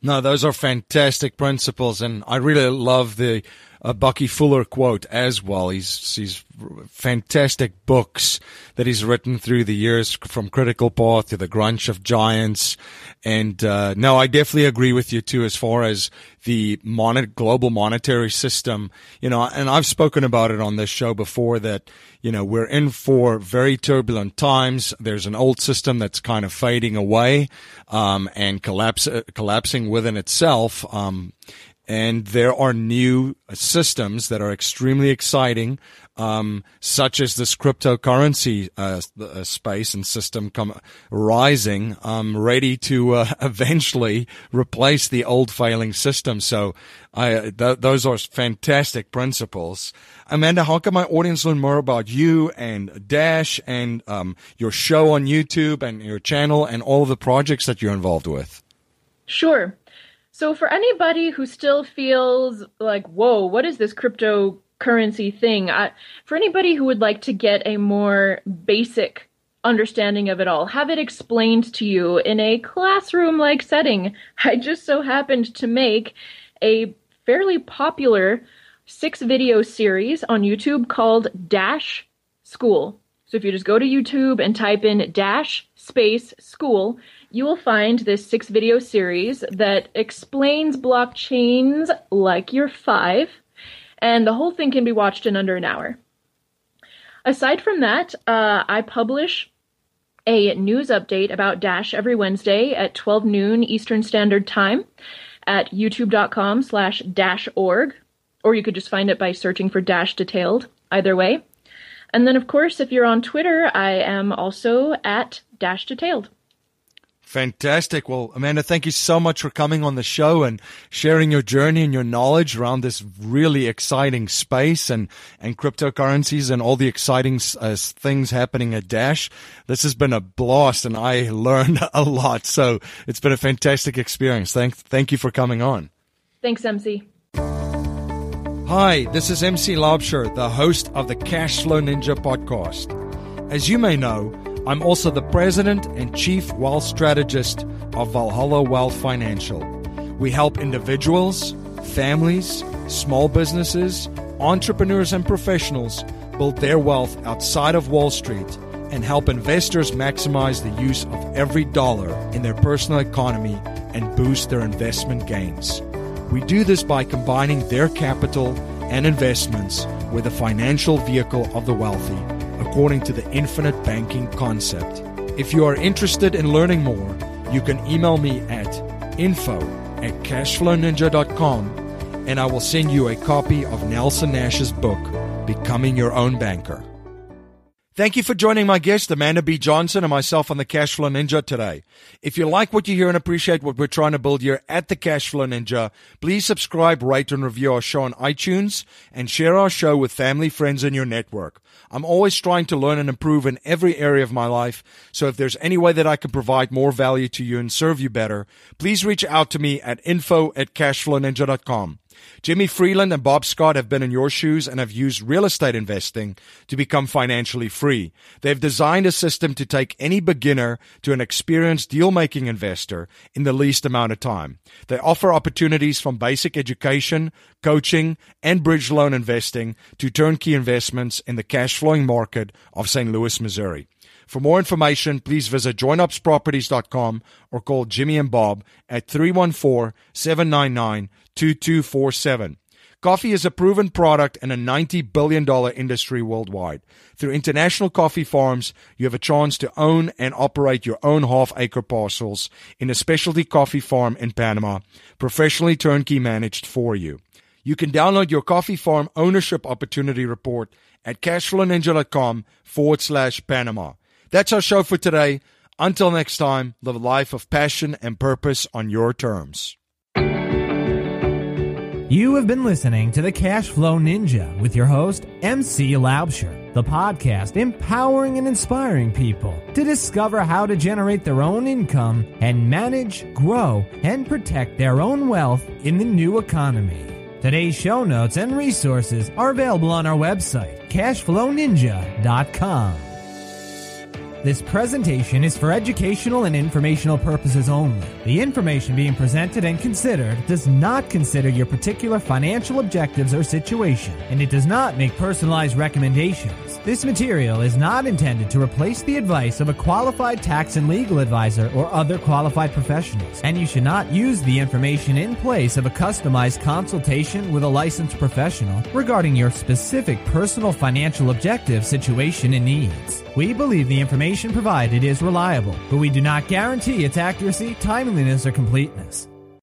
No, those are fantastic principles. And I really love the uh, Bucky Fuller quote as well. He's, he's fantastic books that he's written through the years, from Critical Path to The Grunch of Giants. And uh, no, I definitely agree with you too, as far as the mon- global monetary system. You know, and I've spoken about it on this show before that, you know, we're in for very turbulent times. There's an old system that's kind of fading away um, and collapse, uh, collapsing within itself. Um, and there are new systems that are extremely exciting, um, such as this cryptocurrency uh, space and system come rising, um, ready to uh, eventually replace the old failing system. So I, th- those are fantastic principles. Amanda, how can my audience learn more about you and Dash and um, your show on YouTube and your channel and all of the projects that you're involved with? Sure. So for anybody who still feels like, whoa, what is this cryptocurrency thing? I, for anybody who would like to get a more basic understanding of it all, have it explained to you in a classroom-like setting, I just so happened to make a fairly popular six-video series on YouTube called Dash School. So if you just go to YouTube and type in Dash Space School, you will find this six-video series that explains blockchains like you're five, and the whole thing can be watched in under an hour. Aside from that, uh, I publish a news update about Dash every Wednesday at twelve noon Eastern Standard Time at youtube.com slash dash.org, or you could just find it by searching for Dash Detailed, either way. And then, of course, if you're on Twitter, I am also at Dash Detailed. Fantastic. Well, Amanda, thank you so much for coming on the show and sharing your journey and your knowledge around this really exciting space and, and cryptocurrencies and all the exciting uh, things happening at Dash. This has been a blast, and I learned a lot. So it's been a fantastic experience. Thank, thank you for coming on. Thanks, M C. Hi, this is M C Laubscher, the host of the Cashflow Ninja podcast. As you may know, I'm also the president and chief wealth strategist of Valhalla Wealth Financial. We help individuals, families, small businesses, entrepreneurs, and professionals build their wealth outside of Wall Street and help investors maximize the use of every dollar in their personal economy and boost their investment gains. We do this by combining their capital and investments with the financial vehicle of the wealthy, according to the infinite banking concept. If you are interested in learning more, you can email me at info at cashflowninja.com and I will send you a copy of Nelson Nash's book, Becoming Your Own Banker. Thank you for joining my guest, Amanda B. Johnson, and myself on the Cashflow Ninja today. If you like what you hear and appreciate what we're trying to build here at the Cashflow Ninja, please subscribe, rate, and review our show on iTunes and share our show with family, friends, and your network. I'm always trying to learn and improve in every area of my life, so if there's any way that I can provide more value to you and serve you better, please reach out to me at info at cashflowninja.com. Jimmy Freeland and Bob Scott have been in your shoes and have used real estate investing to become financially free. They've designed a system to take any beginner to an experienced deal-making investor in the least amount of time. They offer opportunities from basic education, coaching, and bridge loan investing to turnkey investments in the cash-flowing market of Saint Louis, Missouri. For more information, please visit joint ops properties dot com or call Jimmy and Bob at three one four, seven nine nine, two two four seven. Coffee is a proven product and a ninety billion dollars industry worldwide. Through International Coffee Farms, you have a chance to own and operate your own half-acre parcels in a specialty coffee farm in Panama, professionally turnkey managed for you. You can download your coffee farm ownership opportunity report at cashflowninja.com forward slash Panama. That's our show for today. Until next time, live a life of passion and purpose on your terms. You have been listening to the Cashflow Ninja with your host, M C Laubscher, the podcast empowering and inspiring people to discover how to generate their own income and manage, grow, and protect their own wealth in the new economy. Today's show notes and resources are available on our website, cashflow ninja dot com. This presentation is for educational and informational purposes only. The information being presented and considered does not consider your particular financial objectives or situation, and it does not make personalized recommendations. This material is not intended to replace the advice of a qualified tax and legal advisor or other qualified professionals, and you should not use the information in place of a customized consultation with a licensed professional regarding your specific personal financial objective, situation, and needs. We believe the information provided is reliable, but we do not guarantee its accuracy, timeliness, or completeness.